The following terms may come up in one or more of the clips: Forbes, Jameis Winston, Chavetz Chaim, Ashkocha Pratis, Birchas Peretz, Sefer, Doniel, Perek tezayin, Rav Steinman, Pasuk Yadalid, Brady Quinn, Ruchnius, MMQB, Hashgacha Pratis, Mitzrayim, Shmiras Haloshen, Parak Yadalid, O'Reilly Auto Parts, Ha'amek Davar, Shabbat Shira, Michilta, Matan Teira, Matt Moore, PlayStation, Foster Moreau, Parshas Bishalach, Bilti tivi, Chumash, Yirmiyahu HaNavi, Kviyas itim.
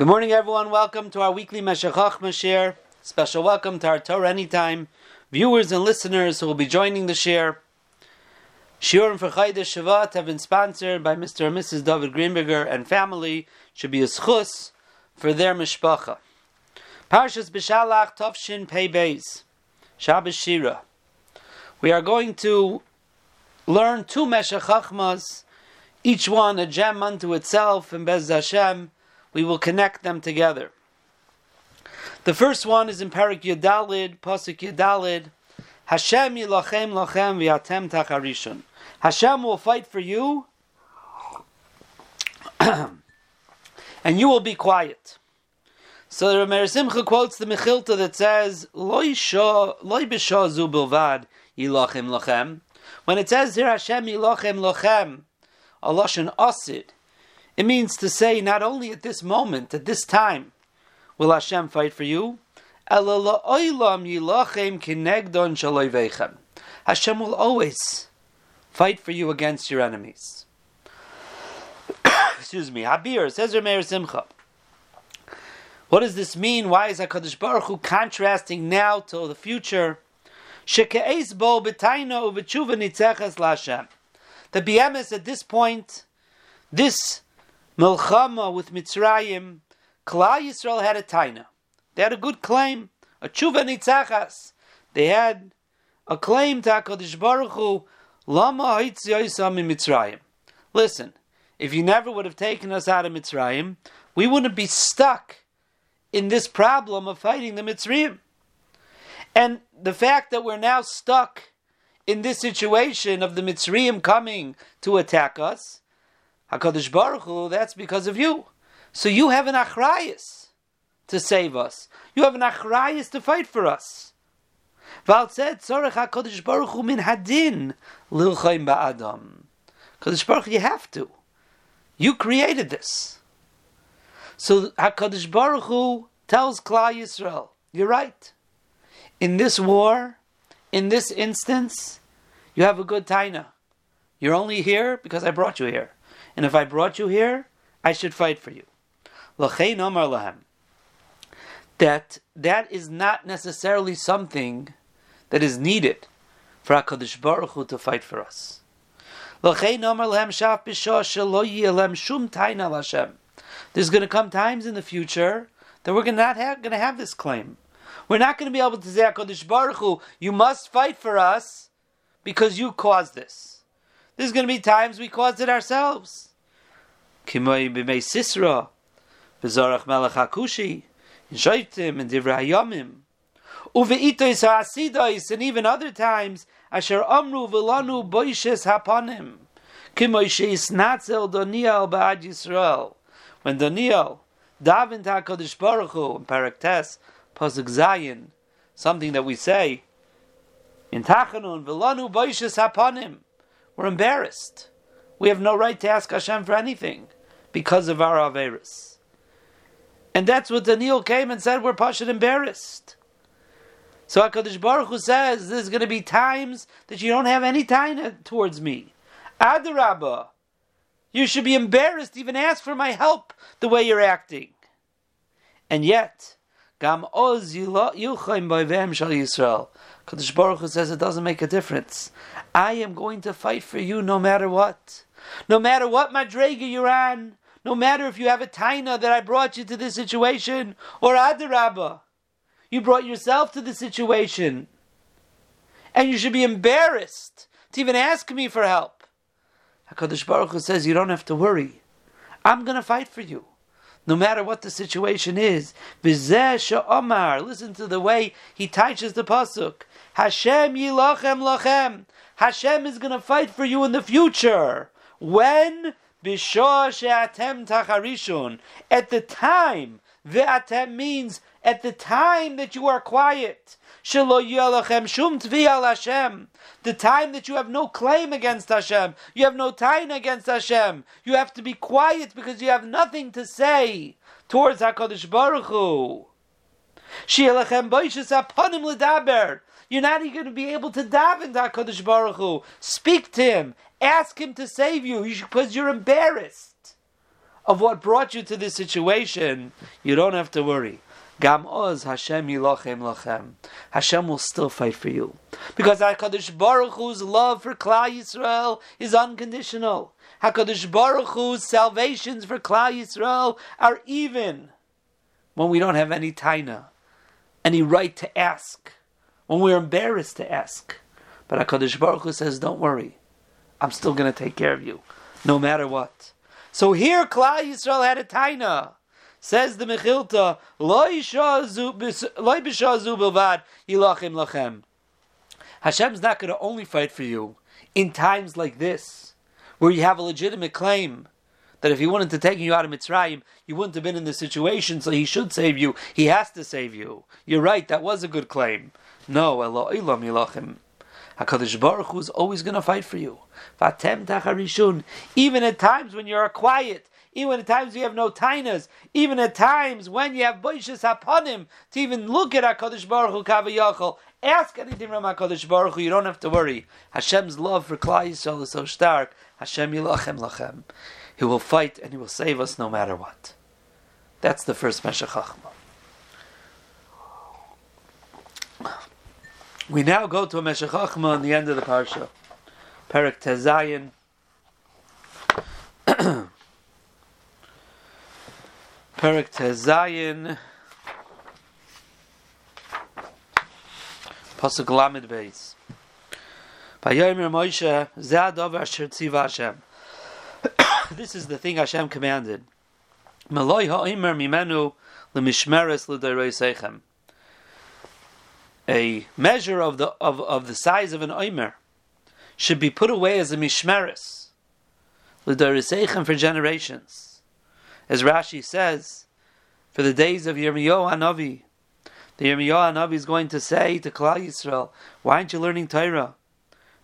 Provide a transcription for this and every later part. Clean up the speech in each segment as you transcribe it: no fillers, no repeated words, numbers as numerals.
Good morning, everyone. Welcome to our weekly Meshech Chochmah Shire. Special welcome to our Torah Anytime viewers and listeners who will be joining the Shire. Shiurim for Frechay Shavat have been sponsored by Mr. and Mrs. David Greenberger and family. Should be a schus for their mishpacha. Parshas Bishalach Tovshin Pei Beis Shabbat Shira. We are going to learn two Meshech Chochmas, each one a gem unto itself, and Bez Hashem we will connect them together. The first one is in Parak Yadalid, Pasuk Yadalid. Hashem yilachem lachem v'yatem tacharishon. Hashem will fight for you, and you will be quiet. So the Rav Meir Simcha quotes the Michilta that says, Loi b'sha zu bilvad yilachem lachem. When it says here, Hashem yilachem lachem, a lashon asid, it means to say, not only at this moment, at this time, will Hashem fight for you, Hashem will always fight for you against your enemies. Excuse me. Habir, says Rav Meir Simcha. What does this mean? Why is HaKadosh Baruch Hu contrasting now to the future? That BMS at this point, this Milchama with Mitzrayim, Klal Yisrael had a taina. They had a good claim, a tshuva nitzachas. They had a claim to HaKadosh Baruch Hu, Lama Hitzioisam in Mitzrayim. Listen, if you never would have taken us out of Mitzrayim, we wouldn't be stuck in this problem of fighting the Mitzrayim. And the fact that we're now stuck in this situation of the Mitzrayim coming to attack us, HaKadosh Baruch Hu, that's because of you. So you have an achrayus to save us. You have an achrayus to fight for us. HaKadosh Baruch Hu min hadin lilchaim ba'adam. HaKadosh Baruch Hu, you have to. You created this. So HaKadosh Baruch Hu tells Klal Yisrael, you're right. In this war, in this instance, you have a good taina. You're only here because I brought you here. And if I brought you here, I should fight for you. L'chein amar lahem. That is not necessarily something that is needed for HaKadosh Baruch Hu to fight for us. L'chein amar lahem shaf b'sha shelo yelem shum taina l'Hashem. There's going to come times in the future that we're not going to have this claim. We're not going to be able to say, HaKadosh Baruch Hu, you must fight for us because you caused this. There's going to be times we caused it ourselves. Kimoi b'mei Sisra, v'zorach melech HaKushi, v'shoytim and divrei hayomim, uve'itois ha'asidois, and even other times, asher amru v'lanu boishes hapanim, kimoi she'isnatzel Doniel ba'ad Yisrael. When Doniel davened HaKadosh Baruch Hu in Perek tezayin, Pasuk Yadalid, something that we say in Tachanun, v'lanu boishes hapanim, we're embarrassed. We have no right to ask Hashem for anything because of our Averis. And that's what Daniel came and said, we're pashut embarrassed. So HaKadosh Baruch Hu says, there's going to be times that you don't have any taina towards me. Adarabba, you should be embarrassed, even ask for my help the way you're acting. And yet, Gam oz yuchaim b'oiveihem shel Yisrael. HaKadosh Baruch Hu says, it doesn't make a difference. I am going to fight for you no matter what. No matter what Madriga you're on, no matter if you have a taina that I brought you to this situation, or adarabba, you brought yourself to this situation, and you should be embarrassed to even ask me for help. HaKadosh Baruch Hu says, you don't have to worry. I'm going to fight for you, no matter what the situation is. B'zeh she'omar, listen to the way he teaches the pasuk. Hashem yilachem lachem. Hashem is going to fight for you in the future. When? B'shoah she'atem tacharishon. At the time. Ve'atem means at the time that you are quiet. Shelo yelachem shum tviyah Hashem. The time that you have no claim against Hashem. You have no taina against Hashem. You have to be quiet because you have nothing to say towards HaKadosh Baruch Hu. She'elachem boishes aponim l'daber. You're not even going to be able to daven to HaKadosh Baruch Hu. Speak to Him. Ask Him to save you because you're embarrassed. of what brought you to this situation, you don't have to worry. Gam oz Hashem yilochem lachem. Hashem will still fight for you, because HaKadosh Baruch Hu's love for Klal Yisrael is unconditional. HaKadosh Baruch Hu's salvations for Klal Yisrael are even when we don't have any taina, any right to ask, when we're embarrassed to ask. But HaKadosh Baruch Hu says, don't worry, I'm still going to take care of you, no matter what. So here Klal Yisrael had a taina. Says the Michilta, Hashem's not going to only fight for you in times like this, where you have a legitimate claim that if He wanted to take you out of Mitzrayim, you wouldn't have been in this situation, so He should save you. He has to save you. You're right, that was a good claim. No, HaKadosh Baruch Hu is always going to fight for you. Even at times when you are quiet, even at times you have no tainas, even at times when you have boishes upon him to even look at HaKadosh Baruch Hu kaviyachol, ask anything from HaKadosh Baruch Hu, you don't have to worry. Hashem's love for Klal Yisrael is so stark. Hashem yilachem lachem. He will fight and He will save us no matter what. That's the first Meshech Chochmah. We now go to a Meshech Chochmah on the end of the Parsha. Perek tezayin. Perek tezayin, Pasuk Lamed Beis. Vayomer Moshe, Ze hadavar asher tziva Hashem. This is the thing Hashem commanded. Meloi ha'omer mimenu lemishmeres l'dorei seichem. A measure of the size of an omer should be put away as a mishmeres l'dorei seichem, for generations. As Rashi says, for the days of Yirmiyahu HaNavi, the Yirmiyahu HaNavi is going to say to Klal Yisrael, why aren't you learning Torah?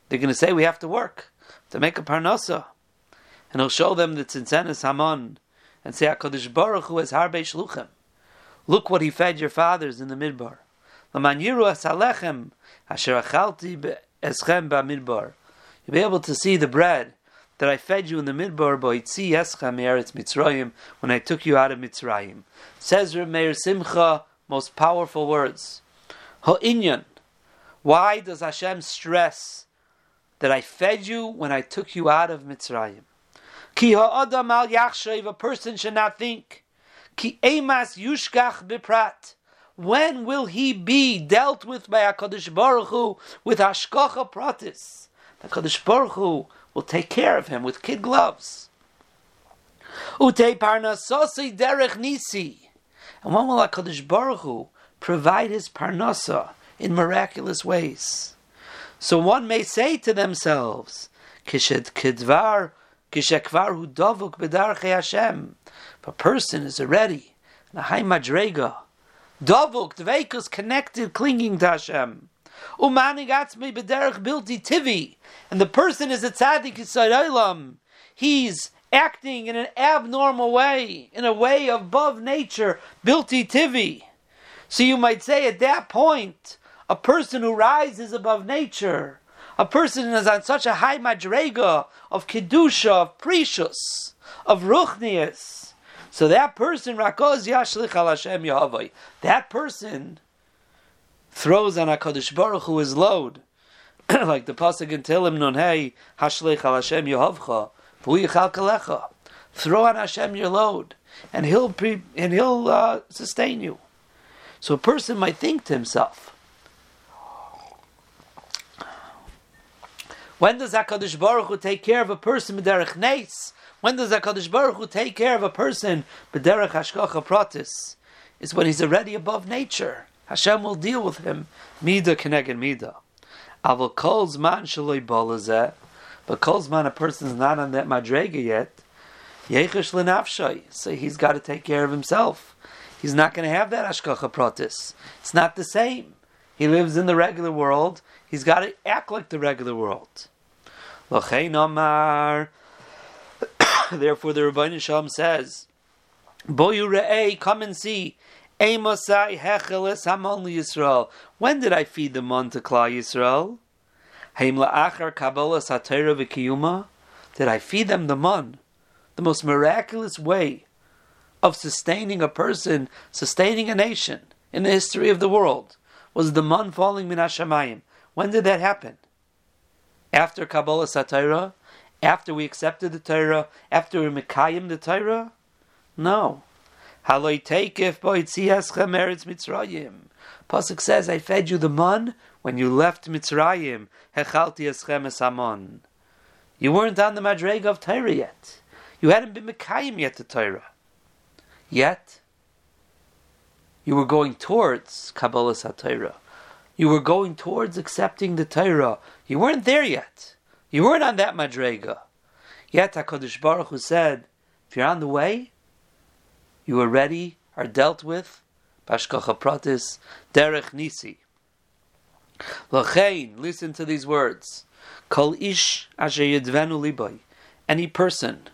They're going to say, we have to work to make a parnasa. And he'll show them the Tzintzenes Haman and say, HaKadosh Baruch Hu has harbe shluchim. Look what He fed your fathers in the Midbar. L'man yiru es halechem asher achalti eschem ba'midbar. You'll be able to see the bread that I fed you in the Midbar, Boitzi Yescha Me'eretz Mitzrayim, when I took you out of Mitzrayim. Says Rav Meir Simcha, most powerful words. Ha'inyan, why does Hashem stress that I fed you when I took you out of Mitzrayim? Ki ha'adam al yachshav, a person should not think. Ki emas yushkach biprat. When will he be dealt with by HaKadosh Baruch Hu with Ashkocha Pratis? HaKadosh Baruch Hu will take care of him with kid gloves. Utei parnasosi derech nisi. And when will HaKadosh Baruch Hu provide His parnasa in miraculous ways? So one may say to themselves, Kishekvar hu dovuk b'darchei Hashem. If a person is already in a high madriga, dovuk, dveikus, connected, clinging to Hashem, Bilti tivi, and the person is a tzaddik, he's acting in an abnormal way, in a way above nature, Bilti tivi. So you might say at that point, a person who rises above nature, a person who is on such a high madrega of kedusha, of precious, of ruchnius, so that person, that person throws on HaKadosh Baruch Hu his load, like the pasuk in Tehillim Nun Hey, Hashleich al Hashem Yehovcha, V'hu Yichal Kalecha. Throw on Hashem your load, and He'll sustain you. So a person might think to himself, when does HaKadosh Baruch Hu take care of a person b'derech nes? When does HaKadosh Baruch Hu take care of a person b'derech hashgacha pratis? It's when he's already above nature. Hashem will deal with him. Mida keneged mida. Avol kol zman sheloi bolazeh. But kol zman, a person's not on that madrega yet. Yechesh lenafshay. So he's got to take care of himself. He's not going to have that hashgacha pratis. It's not the same. He lives in the regular world. He's got to act like the regular world. L'chein amar. Therefore the Rebbeinu Shalom says, Boyu re'ei, come and see. When did I feed the man to Klal Yisrael? Did I feed them the man the most miraculous way of sustaining a person, sustaining a nation in the history of the world, was the man falling min hashamayim. When did that happen? After Kabbalah satayra? After we accepted the Torah? After we mekayim the Torah? No. Haloi teikef bo yitziaschem eretz Mitzrayim. Pasuk says, I fed you the man when you left Mitzrayim. Hechalti eschem es hamon. You weren't on the Madriga of Torah yet. You hadn't been mekayim yet the Torah. Yet, you were going towards Kabbalah satayra. You were going towards accepting the Torah. You weren't there yet. You weren't on that Madrega. Yet HaKadosh Baruch Hu said, if you're on the way, you are ready, are dealt with, Ashkocha Pratis, Derech Nisi. L'chein, listen to these words. Kol ish asher yidvenu liboy. Any person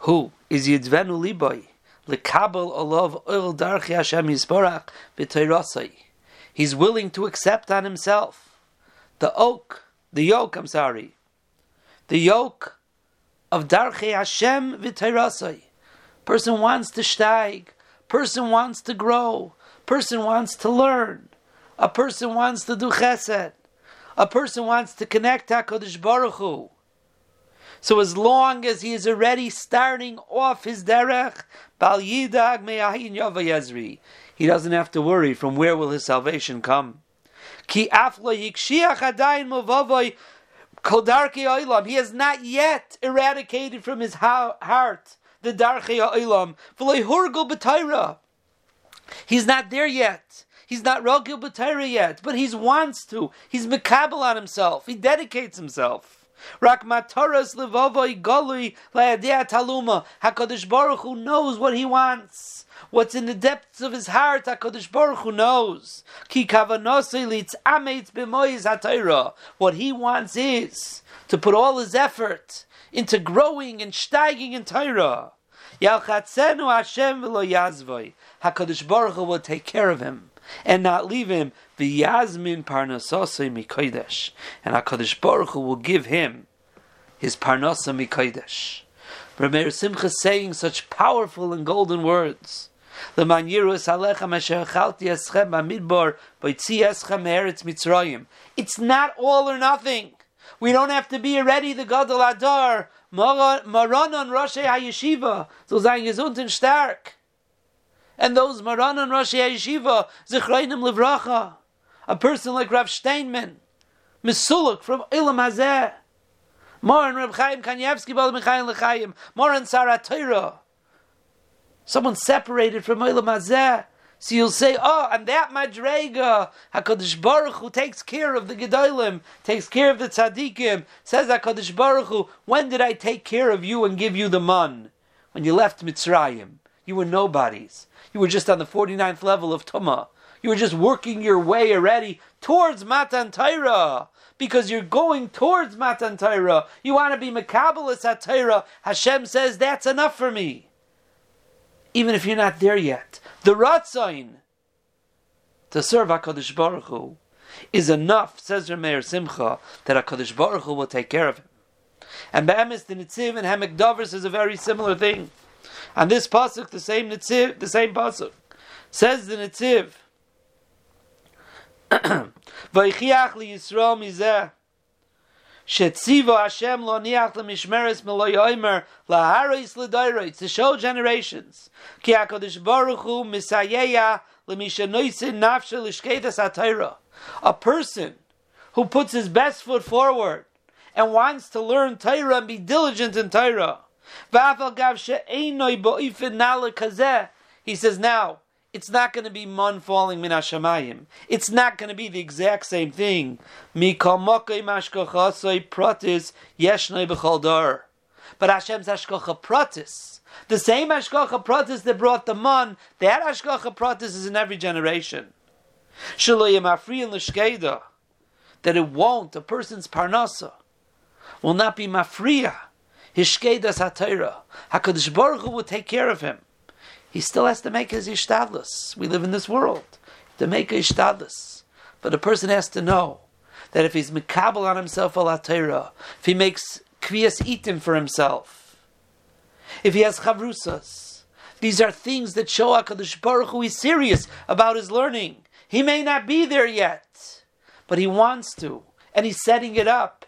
who is yidvenu liboy, lekabel olav oil darchi Hashem Yisborach v'teirasai. He's willing to accept on himself the yoke of Darchei Hashem v'Teirasai. Person wants to steig, person wants to grow, person wants to learn, a person wants to do chesed, a person wants to connect to HaKadosh Baruch Hu. So as long as he is already starting off his derech, Bal Yidag Me'ahin Yova Yezri, he doesn't have to worry from where will his salvation come. Ki af lo yikshiach adayin muvavoy kol darkei ha'olam. He has not yet eradicated from his heart the darkei ha'olam. V'lo hurgil b'Torah. He's not there yet. He's not rogil b'Torah yet. But he wants to. He's mekabel on himself. He dedicates himself. Rak mataras levavoy golui la'yadei taluma. HaKadosh Baruch Hu knows what he wants. What's in the depths of his heart, HaKadosh Baruch Hu knows. Ki kavanosei litzameitz b'moyz ha'Torah. What he wants is to put all his effort into growing and steiging in Torah. Yalchatzenu Hashem v'lo yazvoi. HaKadosh Baruch Hu will take care of him and not leave him. V'yazmin parnasosei mikodesh. And HaKadosh Baruch Hu will give him his parnasa mikodesh. Rav Meir Simcha saying such powerful and golden words. It's not all or nothing. We don't have to be already the Gadol Adar. Maranon Roshei HaYeshiva so sein gesund und stark. And those Maranon Roshei HaYeshiva Zichronim Livracha. A person like Rav Steinman, Mesuluk from Ilam Hazeh. More in Reb Chaim Kanievsky, Bala Michael Lechaim. More in Sarah Torah. Someone separated from Olam Hazeh. So you'll say, oh, and that Madrega, HaKadosh Baruch Hu takes care of the Gedolim, takes care of the Tzadikim. Says HaKadosh Baruch Hu, when did I take care of you and give you the man? When you left Mitzrayim. You were nobodies. You were just on the 49th level of Tumah. You were just working your way already towards Matan Teira. Because you're going towards Matan Teira. You want to be Mekabelis HaTeira. Hashem says, that's enough for me. Even if you're not there yet. The Ratzain to serve HaKadosh Baruch Hu is enough, says Rav Meir Simcha, that HaKadosh Baruch Hu will take care of him. And Ba'emes the Nitziv and Ha'amek Davar says a very similar thing. On this Pasuk, the same Nitziv, the same Pasuk, says the Nitziv, Vaychiach liyisrael mizeh shetzivo Hashem lo niach lemishmeres melo yomer laharis ledoyroitz to show generations ki HaKadosh Baruch Hu misayeya lemishanoisin nafshe lishkeitas HaTorah. A person who puts his best foot forward and wants to learn Torah and be diligent in Torah, va'afal gav she'einoi bo'ifin nale kazeh. He says now, it's not going to be man falling min hashamayim. It's not going to be the exact same thing. But Hashem's Ashkocha Pratis, the same Ashkocha Pratis that brought the man, that Ashkocha Pratis is in every generation. That it won't, a person's parnasa will not be mafriya. Hishkeidas HaTorah. HaKadosh Baruch Hu will take care of him. He still has to make his Ishtadlis. We live in this world. To make his Ishtadlis. But a person has to know that if he's Mekabel on himself, if he makes Kviyas Itim for himself, if he has chavrusas. These are things that show HaKadosh Baruch Hu is serious about his learning. He may not be there yet, but he wants to, and he's setting it up,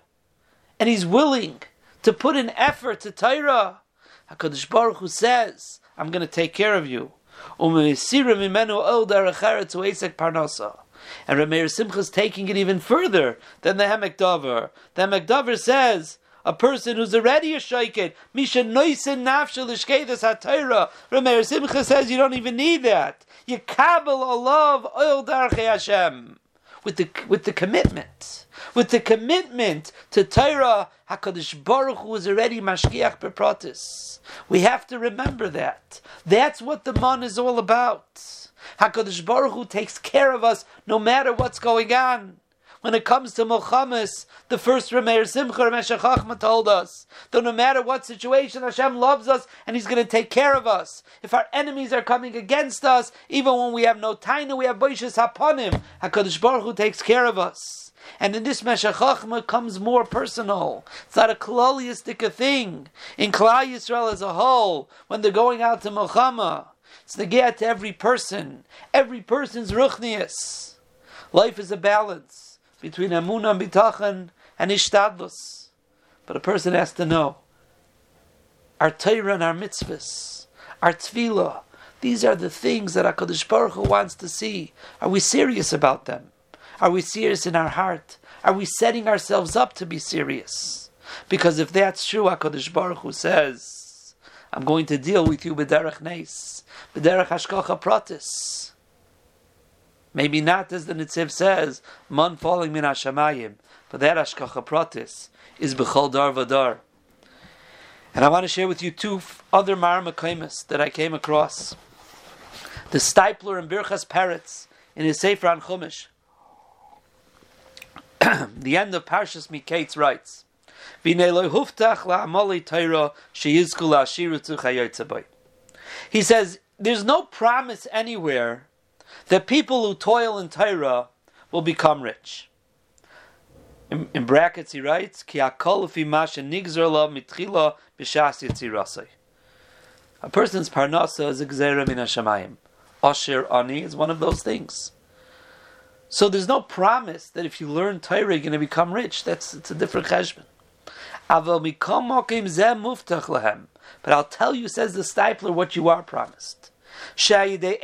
and he's willing to put an effort to Torah. HaKadosh Baruch Hu says, I'm going to take care of you. And Rav Meir Simcha is taking it even further than the Ha'amek Davar. The Ha'amek Davar says, a person who's already a shayket, Misha noisen nafsha l'shkeidas ha'Torah. Rav Meir Simcha says you don't even need that. You kabel olav oil darchei Hashem. With the commitment to Torah, HaKadosh Baruch Hu is already mashkiach bepratis. We have to remember that. That's what the man is all about. HaKadosh Baruch Hu takes care of us no matter what's going on. When it comes to Milchamas, the first Rav Meir Simcha and Meshech Chochmah told us that no matter what situation, Hashem loves us and He's going to take care of us. If our enemies are coming against us, even when we have no taina, we have boishes haponim. HaKadosh Baruch Hu takes care of us. And in this Meshech Chochmah comes more personal. It's not a kloliistic thing. In Klal Yisrael as a whole, when they're going out to Milchama, it's negeah to every person. Every person's ruchnius. Life is a balance between Amunah and Bitachan and Ishtadlis. But a person has to know our Torah and our mitzvahs, our tefillah, these are the things that HaKadosh Baruch Hu wants to see. Are we serious about them? Are we serious in our heart? Are we setting ourselves up to be serious? Because if that's true, HaKadosh Baruch Hu says, I'm going to deal with you b'derech Nisi, b'derech Ashkocha Pratis. Maybe not, as the Nitziv says, man falling min hashamayim, but that Ashkocha Pratis is b'chol dar v'dar. And I want to share with you two other Ma'ariv that I came across. The Stipler and Birchas Peretz in his Sefer on Chumash. The end of Parshas Miketz writes, V'nei lo huftach la'amali Torah sheyizku la'ashiru tu chayotze boi. He says, there's no promise anywhere that people who toil in Torah will become rich. In brackets he writes, Ki hakol ufi ma shenigzor lo mitchila b'shas yitzirasei. A person's parnasa is a gzeira min hashamayim. Asher ani is one of those things. So there's no promise that if you learn Torah you're going to become rich. It's a different cheshbon. Aval mikol mokim zeh muftach lahem. But I'll tell you, says the Stipler, what you are promised. That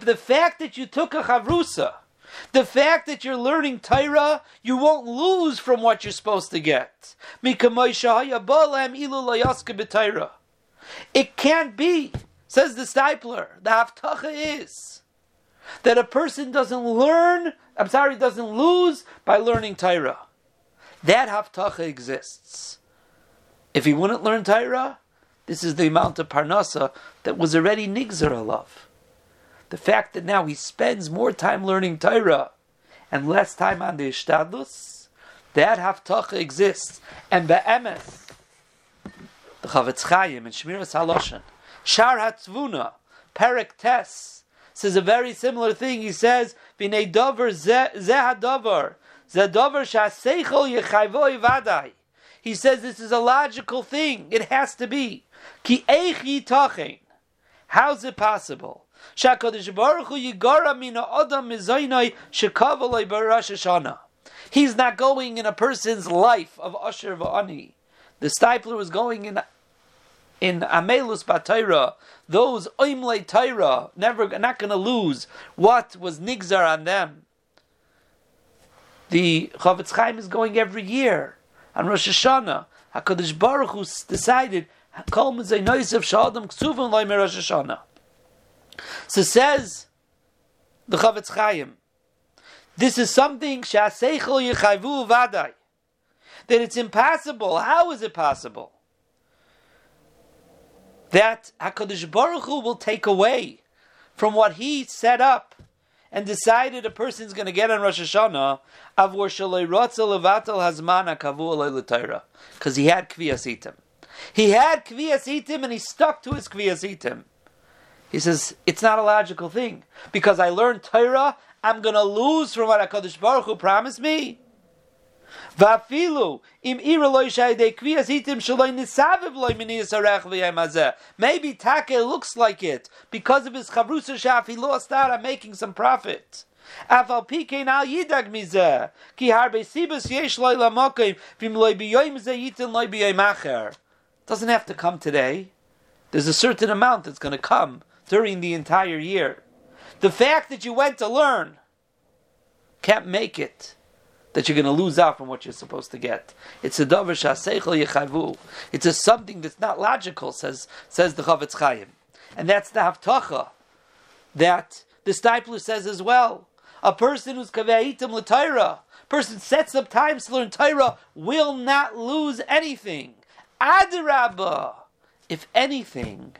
the fact that you took a chavrusa, the fact that you're learning Torah, you won't lose from what you're supposed to get. It can't be, says the Stipler. The haftacha is that a person doesn't lose by learning Torah. That haftacha exists. If he wouldn't learn Torah, this is the amount of parnasa that was already nigzer alav. The fact that now he spends more time learning Torah and less time on the Ishtadlus, that haftacha exists. And be'emes, the Chavetz Chaim and Shmiras Haloshen, Shar HaTzvuna, Perek Tes, says a very similar thing. He says, V'nei dover zeh dover sha'seichol yechayvo ivadai. He says this is a logical thing. It has to be. Ki eich yitachein. How's it possible? Shakadosh Baruch Hu yigara mina adam mizaynai shekavalai barash Hashanah. He's not going in a person's life of asher v'ani. The Stipler was going in amelus b'Torah. Those oimlei Torah not going to lose what was nigzar on them. The Chavetz Chaim is going every year. On Rosh Hashanah, HaKadosh Baruch Hu decided, so says the Chavetz Chaim, this is something that it's impossible. How is it possible that HaKadosh Baruch Hu will take away from what he set up and decided a person's going to get on Rosh Hashanah avor shalei rotza levatel hazman hakavu alei l'Torah, because he had kviyas itim. He had kviyas itim and he stuck to his kviyas itim. He says, it's not a logical thing. Because I learned Torah, I'm going to lose from what HaKadosh Baruch Hu promised me. Maybe Taka looks like it because of his chavrusa shaf, he lost out on making some profit. Doesn't have to come today. There's a certain amount that's going to come during the entire year. The fact that you went to learn can't make it that you're going to lose out from what you're supposed to get. It's a davar shaseichel yechavu. It's a something that's not logical, says the Chavetz Chaim. And that's the haftacha that the Stipler says as well. A person who's kaveh itim l'Torah, person sets up times to learn Torah, will not lose anything. Adarabah, if anything,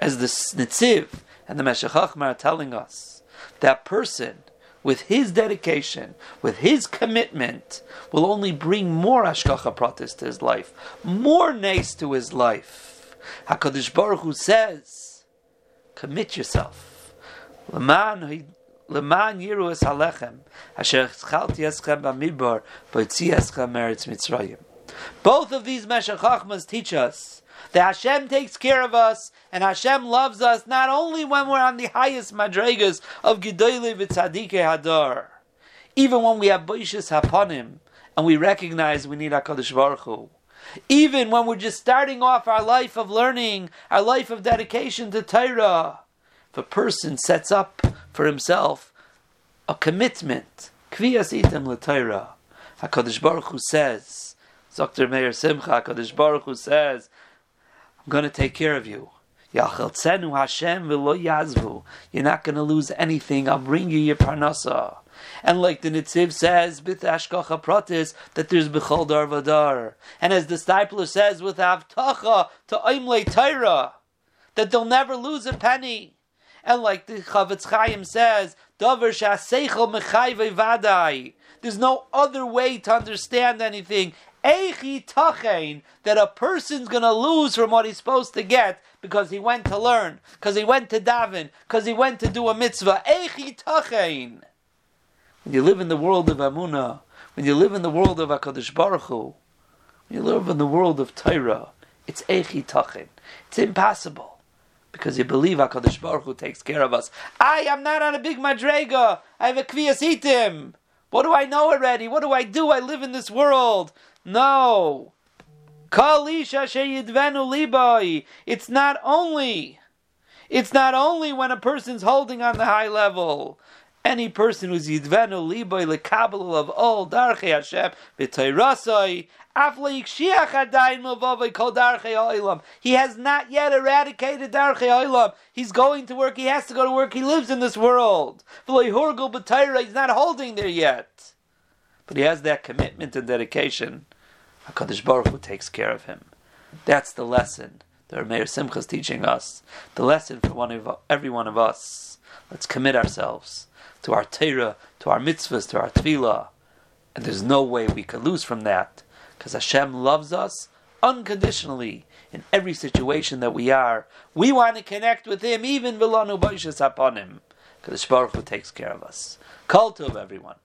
as the Nitziv and the Meshech Chochmah are telling us, that person with his dedication, with his commitment, will only bring more Ashkocha Pratis to his life, more nes to his life. HaKadosh Baruch Hu says, commit yourself. Leman yiru es halechem, asher chalti eschem b'midbar, v'yitzi eschem meretz Mitzrayim. Both of these Meshech Chochmas teach us that Hashem takes care of us and Hashem loves us not only when we're on the highest madrigas of Gedolei v'Tzaddikei Hador, even when we have Boishes Haponim and we recognize we need HaKadosh Baruch Hu, even when we're just starting off our life of learning, our life of dedication to Torah. If a person sets up for himself a commitment, Kviyas Item LeTorah, HaKadosh Baruch Hu says, Dr. Meir Simcha, HaKadosh Baruch Hu says, I'm going to take care of you. You're not going to lose anything. I'll bring you your parnasa. And like the Nitziv says, with Ashkocha Pratis, that there's Bechol Dar Vadar. And as the Stipler says, with Avtacha to Oimle Taira, that they'll never lose a penny. And like the Chavetz Chaim says, Davar Shaseichel Mechayve Vadai. There's no other way to understand anything. Eichi Tachain, that a person's going to lose from what he's supposed to get because he went to learn, because he went to daven, because he went to do a mitzvah. Eichi Tachain. When you live in the world of Amunah, when you live in the world of HaKadosh Baruch Hu, when you live in the world of Torah, it's Eichi Tachain. It's impossible. Because you believe HaKadosh Baruch Hu takes care of us. I am not on a big madrega. I have a kviyas itim. What do I know already? What do? I live in this world. No. It's not only when a person's holding on the high level. Any person who's yidvenu liboy lekabel of all darchei Hashem v'toirasoi afle yikshiach adayin mavavei kol darchei olam. He has not yet eradicated darchei olam. He's going to work. He has to go to work. He lives in this world. V'lo yhorgel b'toira. He's not holding there yet, but he has that commitment and dedication. HaKadosh Baruch Hu takes care of him. That's the lesson that Rav Meir Simcha is teaching us. The lesson for every one of us. Let's commit ourselves to our Torah, to our mitzvahs, to our tefillah. And there's no way we could lose from that, because Hashem loves us unconditionally in every situation that we are. We want to connect with Him, even v'lanu boishes haponim. HaKadosh Baruch Hu takes care of us. Kol tov, everyone.